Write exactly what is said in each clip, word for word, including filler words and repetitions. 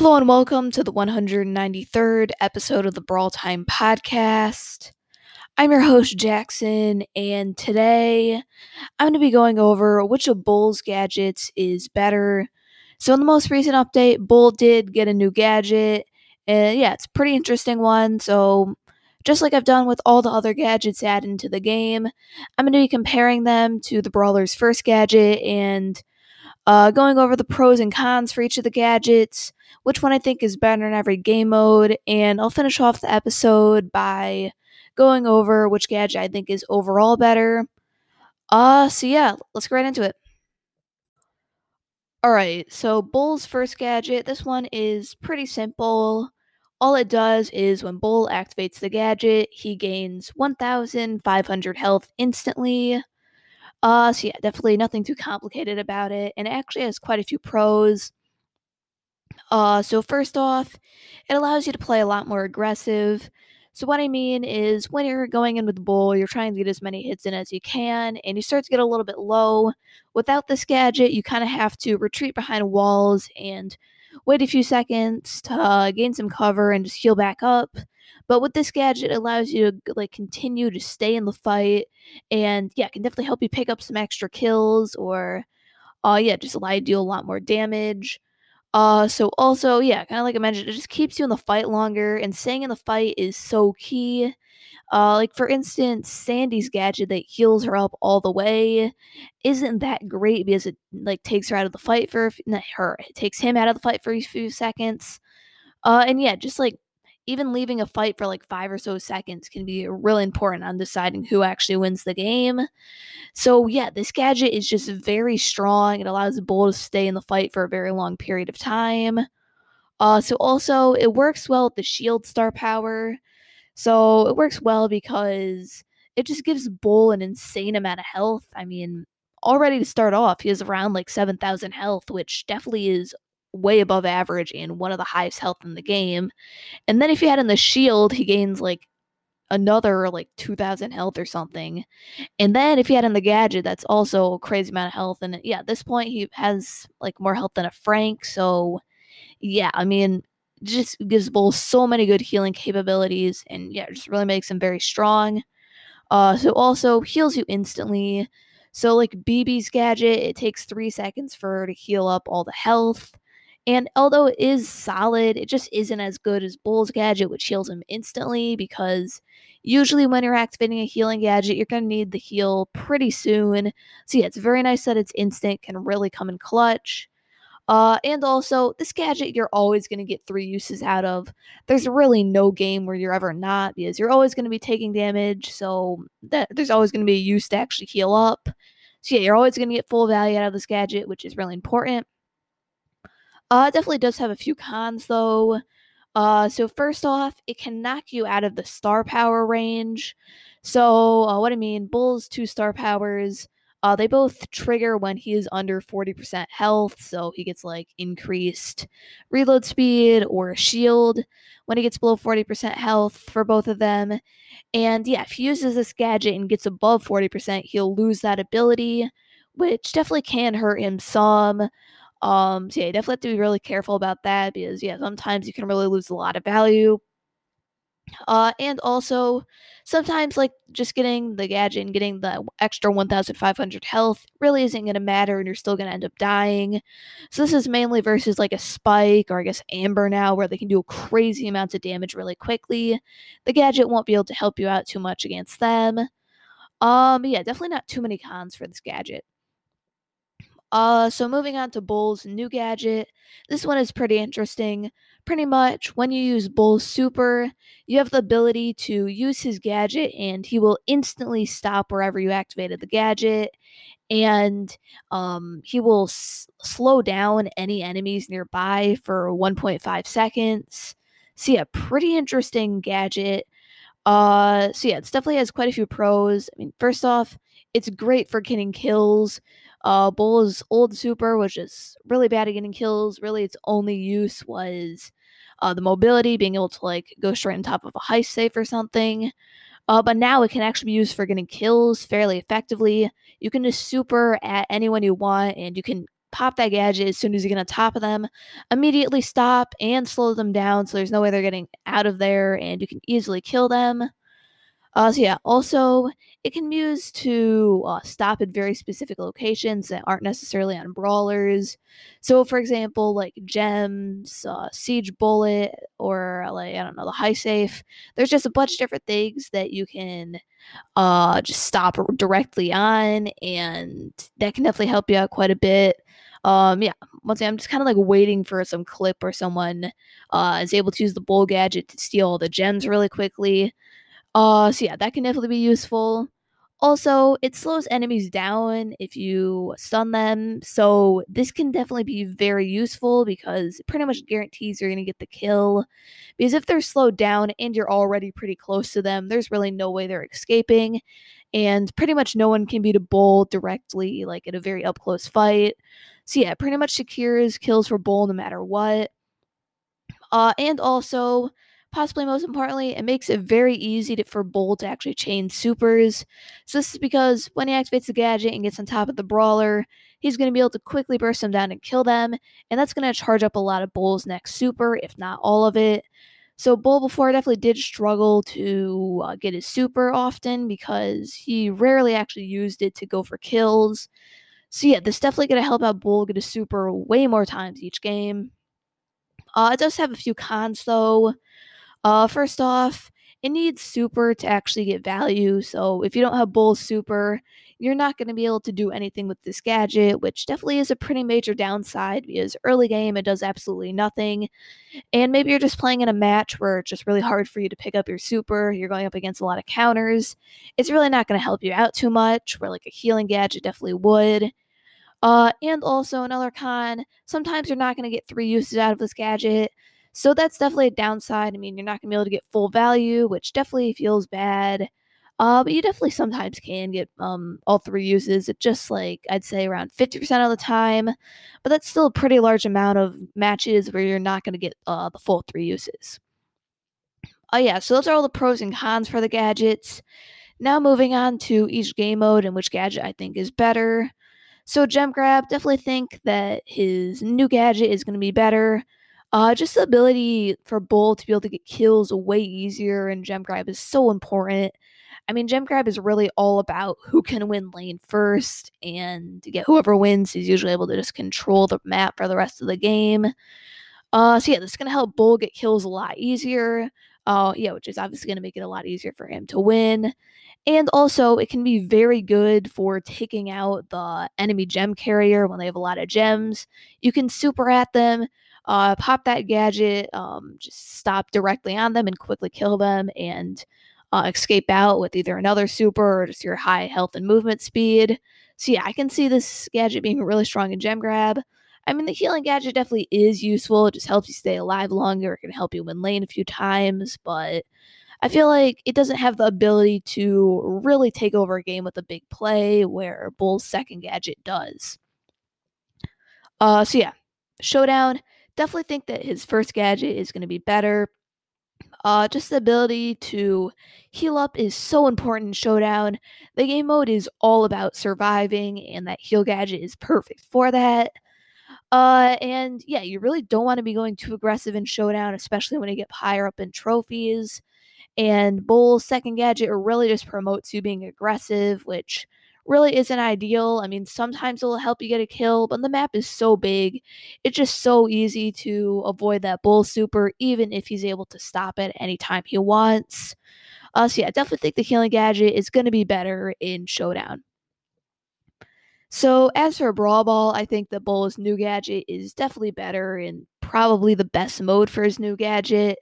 Hello and welcome to the one hundred ninety-third episode of the Brawl Time Podcast. I'm your host, Jackson, and today I'm going to be going over which of Bull's gadgets is better. So in the most recent update, Bull did get a new gadget, and yeah, it's a pretty interesting one. So just like I've done with all the other gadgets added into the game, I'm going to be comparing them to the Brawler's first gadget and Uh, going over the pros and cons for each of the gadgets, which one I think is better in every game mode, and I'll finish off the episode by going over which gadget I think is overall better. Uh, so yeah, let's get right into it. Alright, so Bull's first gadget, this one is pretty simple. All it does is when Bull activates the gadget, he gains fifteen hundred health instantly. Uh, so yeah, definitely nothing too complicated about it, and it actually has quite a few pros. Uh, so first off, it allows you to play a lot more aggressive. So what I mean is when you're going in with the Bull, you're trying to get as many hits in as you can, and you start to get a little bit low. Without this gadget, you kind of have to retreat behind walls and wait a few seconds to uh, gain some cover and just heal back up. But with this gadget, it allows you to like continue to stay in the fight, and yeah, it can definitely help you pick up some extra kills, or uh, yeah, just allow you to do a lot more damage. Uh, so also, yeah, kind of like I mentioned, it just keeps you in the fight longer, and staying in the fight is so key. Uh, like for instance, Sandy's gadget that heals her up all the way isn't that great because it like takes her out of the fight for a few, not her, it takes him out of the fight for a few seconds. Uh, and yeah, just like even leaving a fight for like five or so seconds can be really important on deciding who actually wins the game. So yeah, this gadget is just very strong. It allows Bull to stay in the fight for a very long period of time. Uh, so also it works well with the shield star power. So it works well because it just gives Bull an insane amount of health. I mean, already to start off, he has around like seven thousand health, which definitely is way above average and one of the highest health in the game. And then if you add in the shield, he gains like another like two thousand health or something. And then if you add in the gadget, that's also a crazy amount of health. And yeah, at this point, he has like more health than a Frank. So yeah, I mean, just gives Bull so many good healing capabilities, and yeah, just really makes him very strong. Uh, so also heals you instantly. So like B B's gadget, it takes three seconds for her to heal up all the health. And although it is solid, it just isn't as good as Bull's gadget, which heals him instantly, because usually when you're activating a healing gadget, you're going to need the heal pretty soon. So yeah, it's very nice that it's instant, can really come in clutch. Uh, and also, this gadget you're always going to get three uses out of. There's really no game where you're ever not, because you're always going to be taking damage, so that there's always going to be a use to actually heal up. So yeah, you're always going to get full value out of this gadget, which is really important. Uh, it definitely does have a few cons, though. Uh, so first off, it can knock you out of the star power range. So uh, what I mean, Bull's two star powers, Uh, they both trigger when he is under forty percent health, so he gets like increased reload speed or a shield when he gets below forty percent health for both of them. And yeah, if he uses this gadget and gets above forty percent, he'll lose that ability, which definitely can hurt him some. Um, so yeah, you definitely have to be really careful about that, because yeah, sometimes you can really lose a lot of value. Uh, and also, sometimes, like, just getting the gadget and getting the extra fifteen hundred health really isn't going to matter, and you're still going to end up dying. So this is mainly versus, like, a Spike, or I guess Amber now, where they can do crazy amounts of damage really quickly. The gadget won't be able to help you out too much against them. Um, yeah, definitely not too many cons for this gadget. Uh, so moving on to Bull's new gadget. This one is pretty interesting. Pretty much, when you use Bull's super, you have the ability to use his gadget, and he will instantly stop wherever you activated the gadget, and um, he will s- slow down any enemies nearby for one point five seconds. So yeah, pretty interesting gadget. Uh, so yeah, it definitely has quite a few pros. I mean, first off, it's great for getting kills. Uh, Bull's old super was just really bad at getting kills. Really, its only use was uh, the mobility, being able to like go straight on top of a heist safe or something. Uh, but now it can actually be used for getting kills fairly effectively. You can just super at anyone you want, and you can pop that gadget as soon as you get on top of them, immediately stop and slow them down so there's no way they're getting out of there and you can easily kill them. Uh, so yeah, also, it can be used to uh, stop at very specific locations that aren't necessarily on brawlers. So, for example, like gems, uh, siege bullet, or like, I don't know, the high safe. There's just a bunch of different things that you can uh, just stop directly on, and that can definitely help you out quite a bit. Um, yeah, once again, I'm just kind of like waiting for some clip or someone uh, is able to use the bull gadget to steal all the gems really quickly. Uh, so yeah, that can definitely be useful. Also, it slows enemies down if you stun them, so this can definitely be very useful because it pretty much guarantees you're going to get the kill, because if they're slowed down and you're already pretty close to them, there's really no way they're escaping, and pretty much no one can beat a Bull directly, like in a very up-close fight. So yeah, it pretty much secures kills for Bull no matter what. Uh, and also, possibly most importantly, it makes it very easy to, for Bull to actually chain supers. So this is because when he activates the gadget and gets on top of the brawler, he's going to be able to quickly burst them down and kill them, and that's going to charge up a lot of Bull's next super, if not all of it. So Bull before definitely did struggle to uh, get his super often because he rarely actually used it to go for kills. So yeah, this is definitely going to help out Bull get a super way more times each game. Uh, it does have a few cons though. Uh, first off, it needs super to actually get value, so if you don't have Bull's super, you're not going to be able to do anything with this gadget, which definitely is a pretty major downside, because early game it does absolutely nothing, and maybe you're just playing in a match where it's just really hard for you to pick up your super, you're going up against a lot of counters, it's really not going to help you out too much, where like a healing gadget definitely would. Uh, and also another con, sometimes you're not going to get three uses out of this gadget. So that's definitely a downside. I mean, you're not going to be able to get full value, which definitely feels bad. Uh, but you definitely sometimes can get um, all three uses. It's just like, I'd say around fifty percent of the time. But that's still a pretty large amount of matches where you're not going to get uh, the full three uses. Oh uh, yeah, so those are all the pros and cons for the gadgets. Now moving on to each game mode and which gadget I think is better. So Gem Grab, definitely think that his new gadget is going to be better. Uh, just the ability for Bull to be able to get kills way easier and Gem Grab is so important. I mean, Gem Grab is really all about who can win lane first, and yeah, whoever wins is usually able to just control the map for the rest of the game. Uh, so yeah, this is going to help Bull get kills a lot easier, uh, yeah, which is obviously going to make it a lot easier for him to win. And also, it can be very good for taking out the enemy gem carrier when they have a lot of gems. You can super at them. Uh, pop that gadget, um, just stop directly on them and quickly kill them and uh, escape out with either another super or just your high health and movement speed. So yeah, I can see this gadget being really strong in Gem Grab. I mean, the healing gadget definitely is useful. It just helps you stay alive longer. It can help you win lane a few times, but I feel like it doesn't have the ability to really take over a game with a big play where Bull's second gadget does. Uh, so yeah, Showdown. Definitely think that his first gadget is going to be better. Uh, just the ability to heal up is so important in Showdown. The game mode is all about surviving, and that heal gadget is perfect for that. Uh, and yeah, you really don't want to be going too aggressive in Showdown, especially when you get higher up in trophies. And Bull's second gadget really just promotes you being aggressive, which really isn't ideal. I mean, sometimes it'll help you get a kill, but the map is so big, it's just so easy to avoid that Bull super, even if he's able to stop it anytime he wants. Uh, so yeah, I definitely think the healing gadget is going to be better in Showdown. So as for Brawl Ball, I think that Bull's new gadget is definitely better and probably the best mode for his new gadget.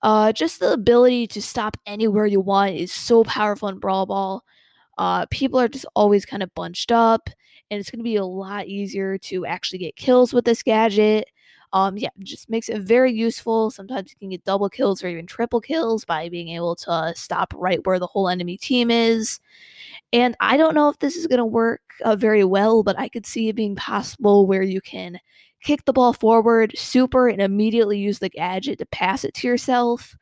Uh, just the ability to stop anywhere you want is so powerful in Brawl Ball. Uh, people are just always kind of bunched up, and it's going to be a lot easier to actually get kills with this gadget. Um, yeah, just makes it very useful. Sometimes you can get double kills or even triple kills by being able to stop right where the whole enemy team is. And I don't know if this is going to work uh, very well, but I could see it being possible where you can kick the ball forward, super, and immediately use the gadget to pass it to yourself.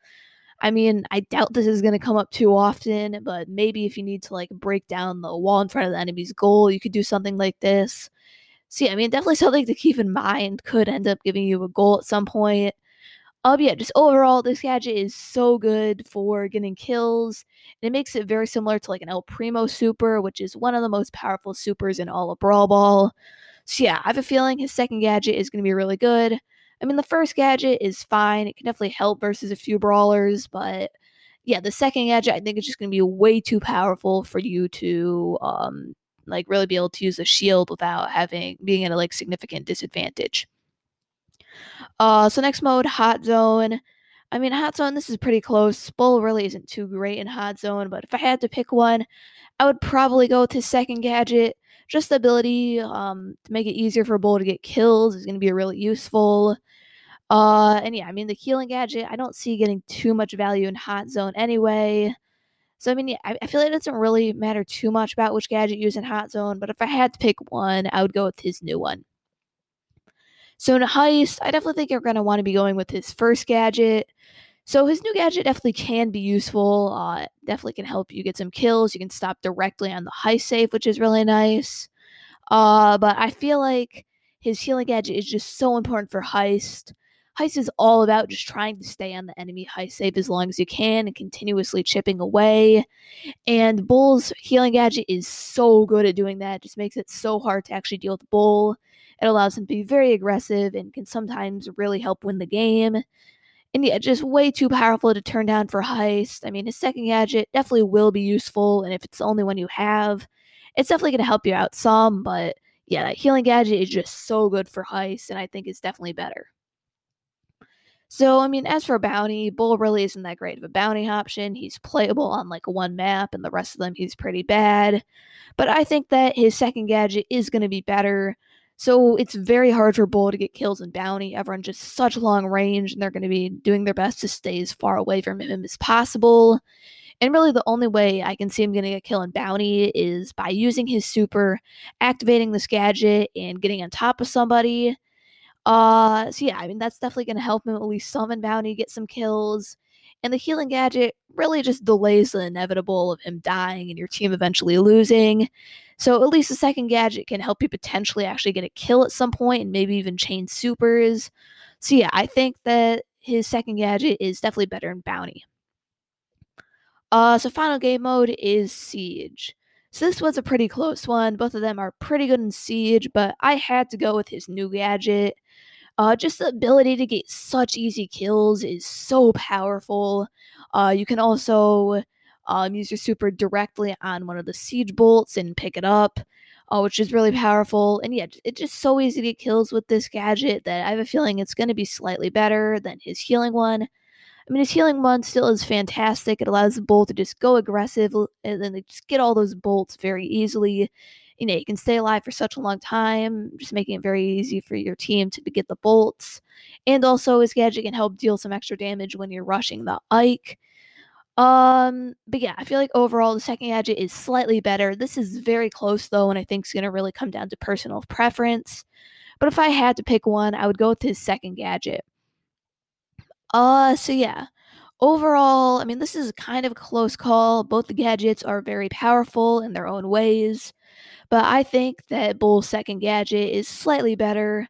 I mean, I doubt this is going to come up too often, but maybe if you need to like break down the wall in front of the enemy's goal, you could do something like this. So yeah, I mean, definitely something to keep in mind. Could end up giving you a goal at some point. Um, yeah, just overall, this gadget is so good for getting kills, and it makes it very similar to like an El Primo super, which is one of the most powerful supers in all of Brawl Ball. So yeah, I have a feeling his second gadget is going to be really good. I mean, the first gadget is fine. It can definitely help versus a few brawlers, but yeah, the second gadget, I think it's just going to be way too powerful for you to, um, like really be able to use a shield without having, being at a like significant disadvantage. Uh, so next mode, Hot Zone. I mean, Hot Zone, this is pretty close. Bull really isn't too great in Hot Zone, but if I had to pick one, I would probably go with his second gadget. Just the ability um, to make it easier for Bull to get kills is going to be really useful. Uh, and yeah, I mean, the healing gadget, I don't see getting too much value in Hot Zone anyway. So, I mean, yeah, I, I feel like it doesn't really matter too much about which gadget you use in Hot Zone, but if I had to pick one, I would go with his new one. So in a heist, I definitely think you're going to want to be going with his first gadget. So his new gadget definitely can be useful. Uh, definitely can help you get some kills. You can stop directly on the heist safe, which is really nice. Uh, but I feel like his healing gadget is just so important for heist. Heist is all about just trying to stay on the enemy heist safe as long as you can and continuously chipping away. And Bull's healing gadget is so good at doing that. It just makes it so hard to actually deal with Bull. It allows him to be very aggressive and can sometimes really help win the game. And yeah, just way too powerful to turn down for heist. I mean, his second gadget definitely will be useful, and if it's the only one you have, it's definitely going to help you out some, but yeah, that healing gadget is just so good for heist, and I think it's definitely better. So, I mean, as for bounty, Bull really isn't that great of a bounty option. He's playable on, like, one map, and the rest of them he's pretty bad. But I think that his second gadget is going to be better. So it's very hard for Bull to get kills in bounty. Everyone's just such long range, and they're going to be doing their best to stay as far away from him as possible. And really the only way I can see him getting a kill in bounty is by using his super, activating this gadget, and getting on top of somebody. Uh, so yeah, I mean, that's definitely going to help him at least some in bounty, get some kills. And the healing gadget really just delays the inevitable of him dying and your team eventually losing. So at least the second gadget can help you potentially actually get a kill at some point and maybe even chain supers. So yeah, I think that his second gadget is definitely better in bounty. Uh, so final game mode is Siege. So this was a pretty close one. Both of them are pretty good in Siege, but I had to go with his new gadget. Uh, just the ability to get such easy kills is so powerful. Uh, you can also um, use your super directly on one of the siege bolts and pick it up, uh, which is really powerful. And yeah, it's just so easy to get kills with this gadget that I have a feeling it's going to be slightly better than his healing one. I mean, his healing one still is fantastic. It allows the Bull to just go aggressive and then they just get all those bolts very easily. You know, you can stay alive for such a long time, just making it very easy for your team to get the bolts. And also, his gadget can help deal some extra damage when you're rushing the Ike. Um, but yeah, I feel like overall, the second gadget is slightly better. This is very close, though, and I think it's going to really come down to personal preference. But if I had to pick one, I would go with his second gadget. Uh, so yeah. Overall, I mean, this is kind of a close call. Both the gadgets are very powerful in their own ways. But I think that Bull's second gadget is slightly better,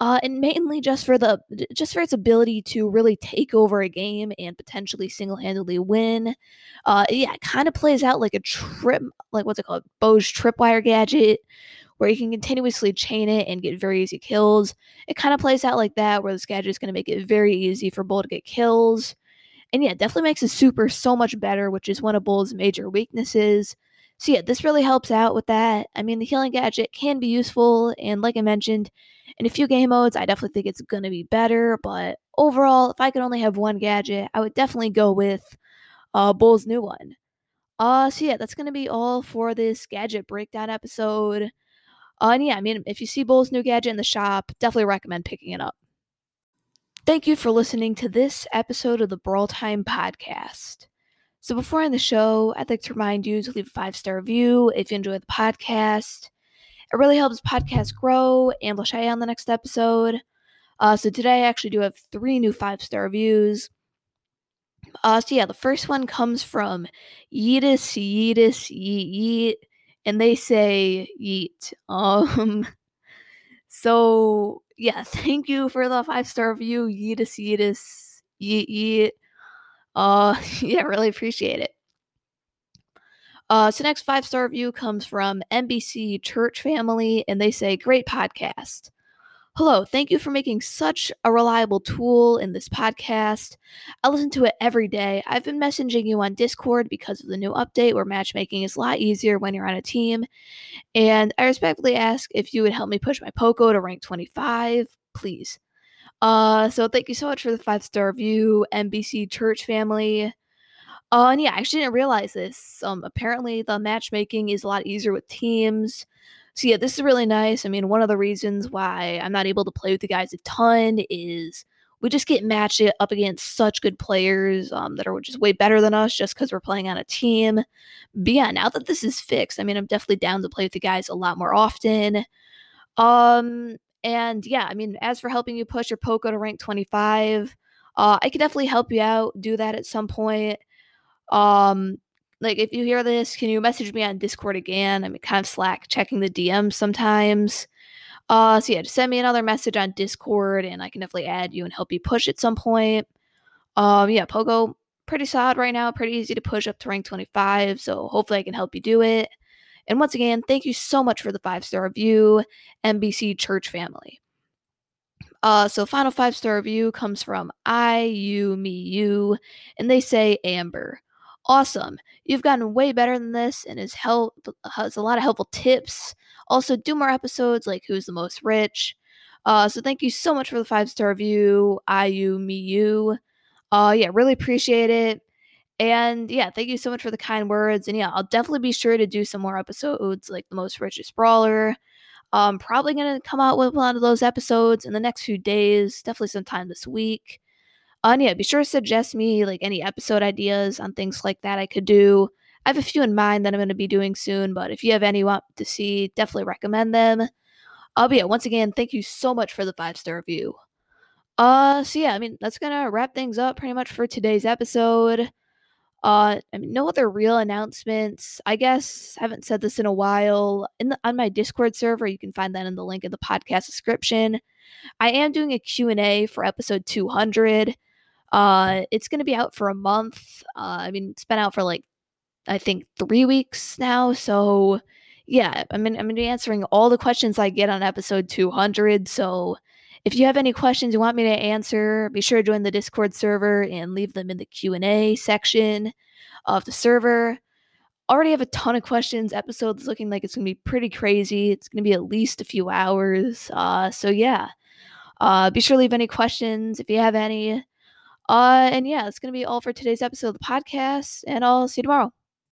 uh, and mainly just for the just for its ability to really take over a game and potentially single-handedly win. Uh, yeah, it kind of plays out like a trip, like what's it called, Bo's tripwire gadget, where you can continuously chain it and get very easy kills. It kind of plays out like that, where this gadget is going to make it very easy for Bull to get kills, and yeah, it definitely makes his super so much better, which is one of Bull's major weaknesses. So yeah, this really helps out with that. I mean, the healing gadget can be useful, and like I mentioned, in a few game modes, I definitely think it's going to be better, but overall, if I could only have one gadget, I would definitely go with uh, Bull's new one. Uh, so yeah, that's going to be all for this gadget breakdown episode. Uh, and yeah, I mean, if you see Bull's new gadget in the shop, definitely recommend picking it up. Thank you for listening to this episode of the Brawl Time Podcast. So before I end the show, I'd like to remind you to leave a five-star review if you enjoy the podcast. It really helps the podcast grow, and we'll shout you on the next episode. Uh, so today I actually do have three new five-star reviews. Uh, so yeah, the first one comes from Yeetus, Yeetus, Yeet, Yeet, and they say Yeet. Um, So, yeah, thank you for the five-star review. Yeetus, yeetus, yeet, yeet. Uh, yeah, really appreciate it. Uh, so next five-star review comes from N B C Church Family, and they say, great podcast. Hello, thank you for making such a reliable tool in this podcast. I listen to it every day. I've been messaging you on Discord because of the new update where matchmaking is a lot easier when you're on a team. And I respectfully ask if you would help me push my Poco to rank twenty-five, please. Uh, so thank you so much for the five-star review, N B C Church Family. Uh, and yeah, I actually didn't realize this. Um, apparently the matchmaking is a lot easier with teams. So yeah, this is really nice. I mean, one of the reasons why I'm not able to play with the guys a ton is we just get matched up against such good players um, that are just way better than us just because we're playing on a team. But yeah, now that this is fixed, I mean, I'm definitely down to play with the guys a lot more often. Um, and yeah, I mean, as for helping you push your Poco to rank twenty-five, uh, I could definitely help you out, do that at some point. Um, like if you hear this, can you message me on Discord again? I mean, kind of slack checking the D Ms sometimes. Uh, so yeah, just send me another message on Discord and I can definitely add you and help you push at some point. Um, yeah, Pogo pretty solid right now, pretty easy to push up to rank twenty-five. So hopefully I can help you do it. And once again, thank you so much for the five-star review, N B C Church Family. Uh, so final five-star review comes from I, you, me, you, and they say Amber. Awesome. You've gotten way better than this and is help, has a lot of helpful tips. Also, do more episodes like Who's the Most Rich. Uh, so thank you so much for the five-star review, I, you, me, you. Uh, yeah, really appreciate it. And yeah, thank you so much for the kind words. And yeah, I'll definitely be sure to do some more episodes like The Most Richest Brawler. I'm probably going to come out with one of those episodes in the next few days, definitely sometime this week. Uh, and yeah, be sure to suggest me like any episode ideas on things like that I could do. I have a few in mind that I'm going to be doing soon, but if you have any you want to see, definitely recommend them. Uh, but yeah, once again, thank you so much for the five-star review. Uh, so yeah, I mean, that's going to wrap things up pretty much for today's episode. Uh, I mean, no other real announcements. I guess I haven't said this in a while. In the, on my Discord server, you can find that in the link in the podcast description. I am doing a Q and A for episode two hundred. Uh, it's going to be out for a month. Uh, I mean, it's been out for like, I think three weeks now. So yeah, I mean, I'm going to be answering all the questions I get on episode two hundred. So if you have any questions you want me to answer, be sure to join the Discord server and leave them in the Q and A section of the server. Already have a ton of questions. Episode's looking like it's going to be pretty crazy. It's going to be at least a few hours. Uh, so yeah, uh, be sure to leave any questions if you have any. Uh, and yeah, that's going to be all for today's episode of the podcast, and I'll see you tomorrow.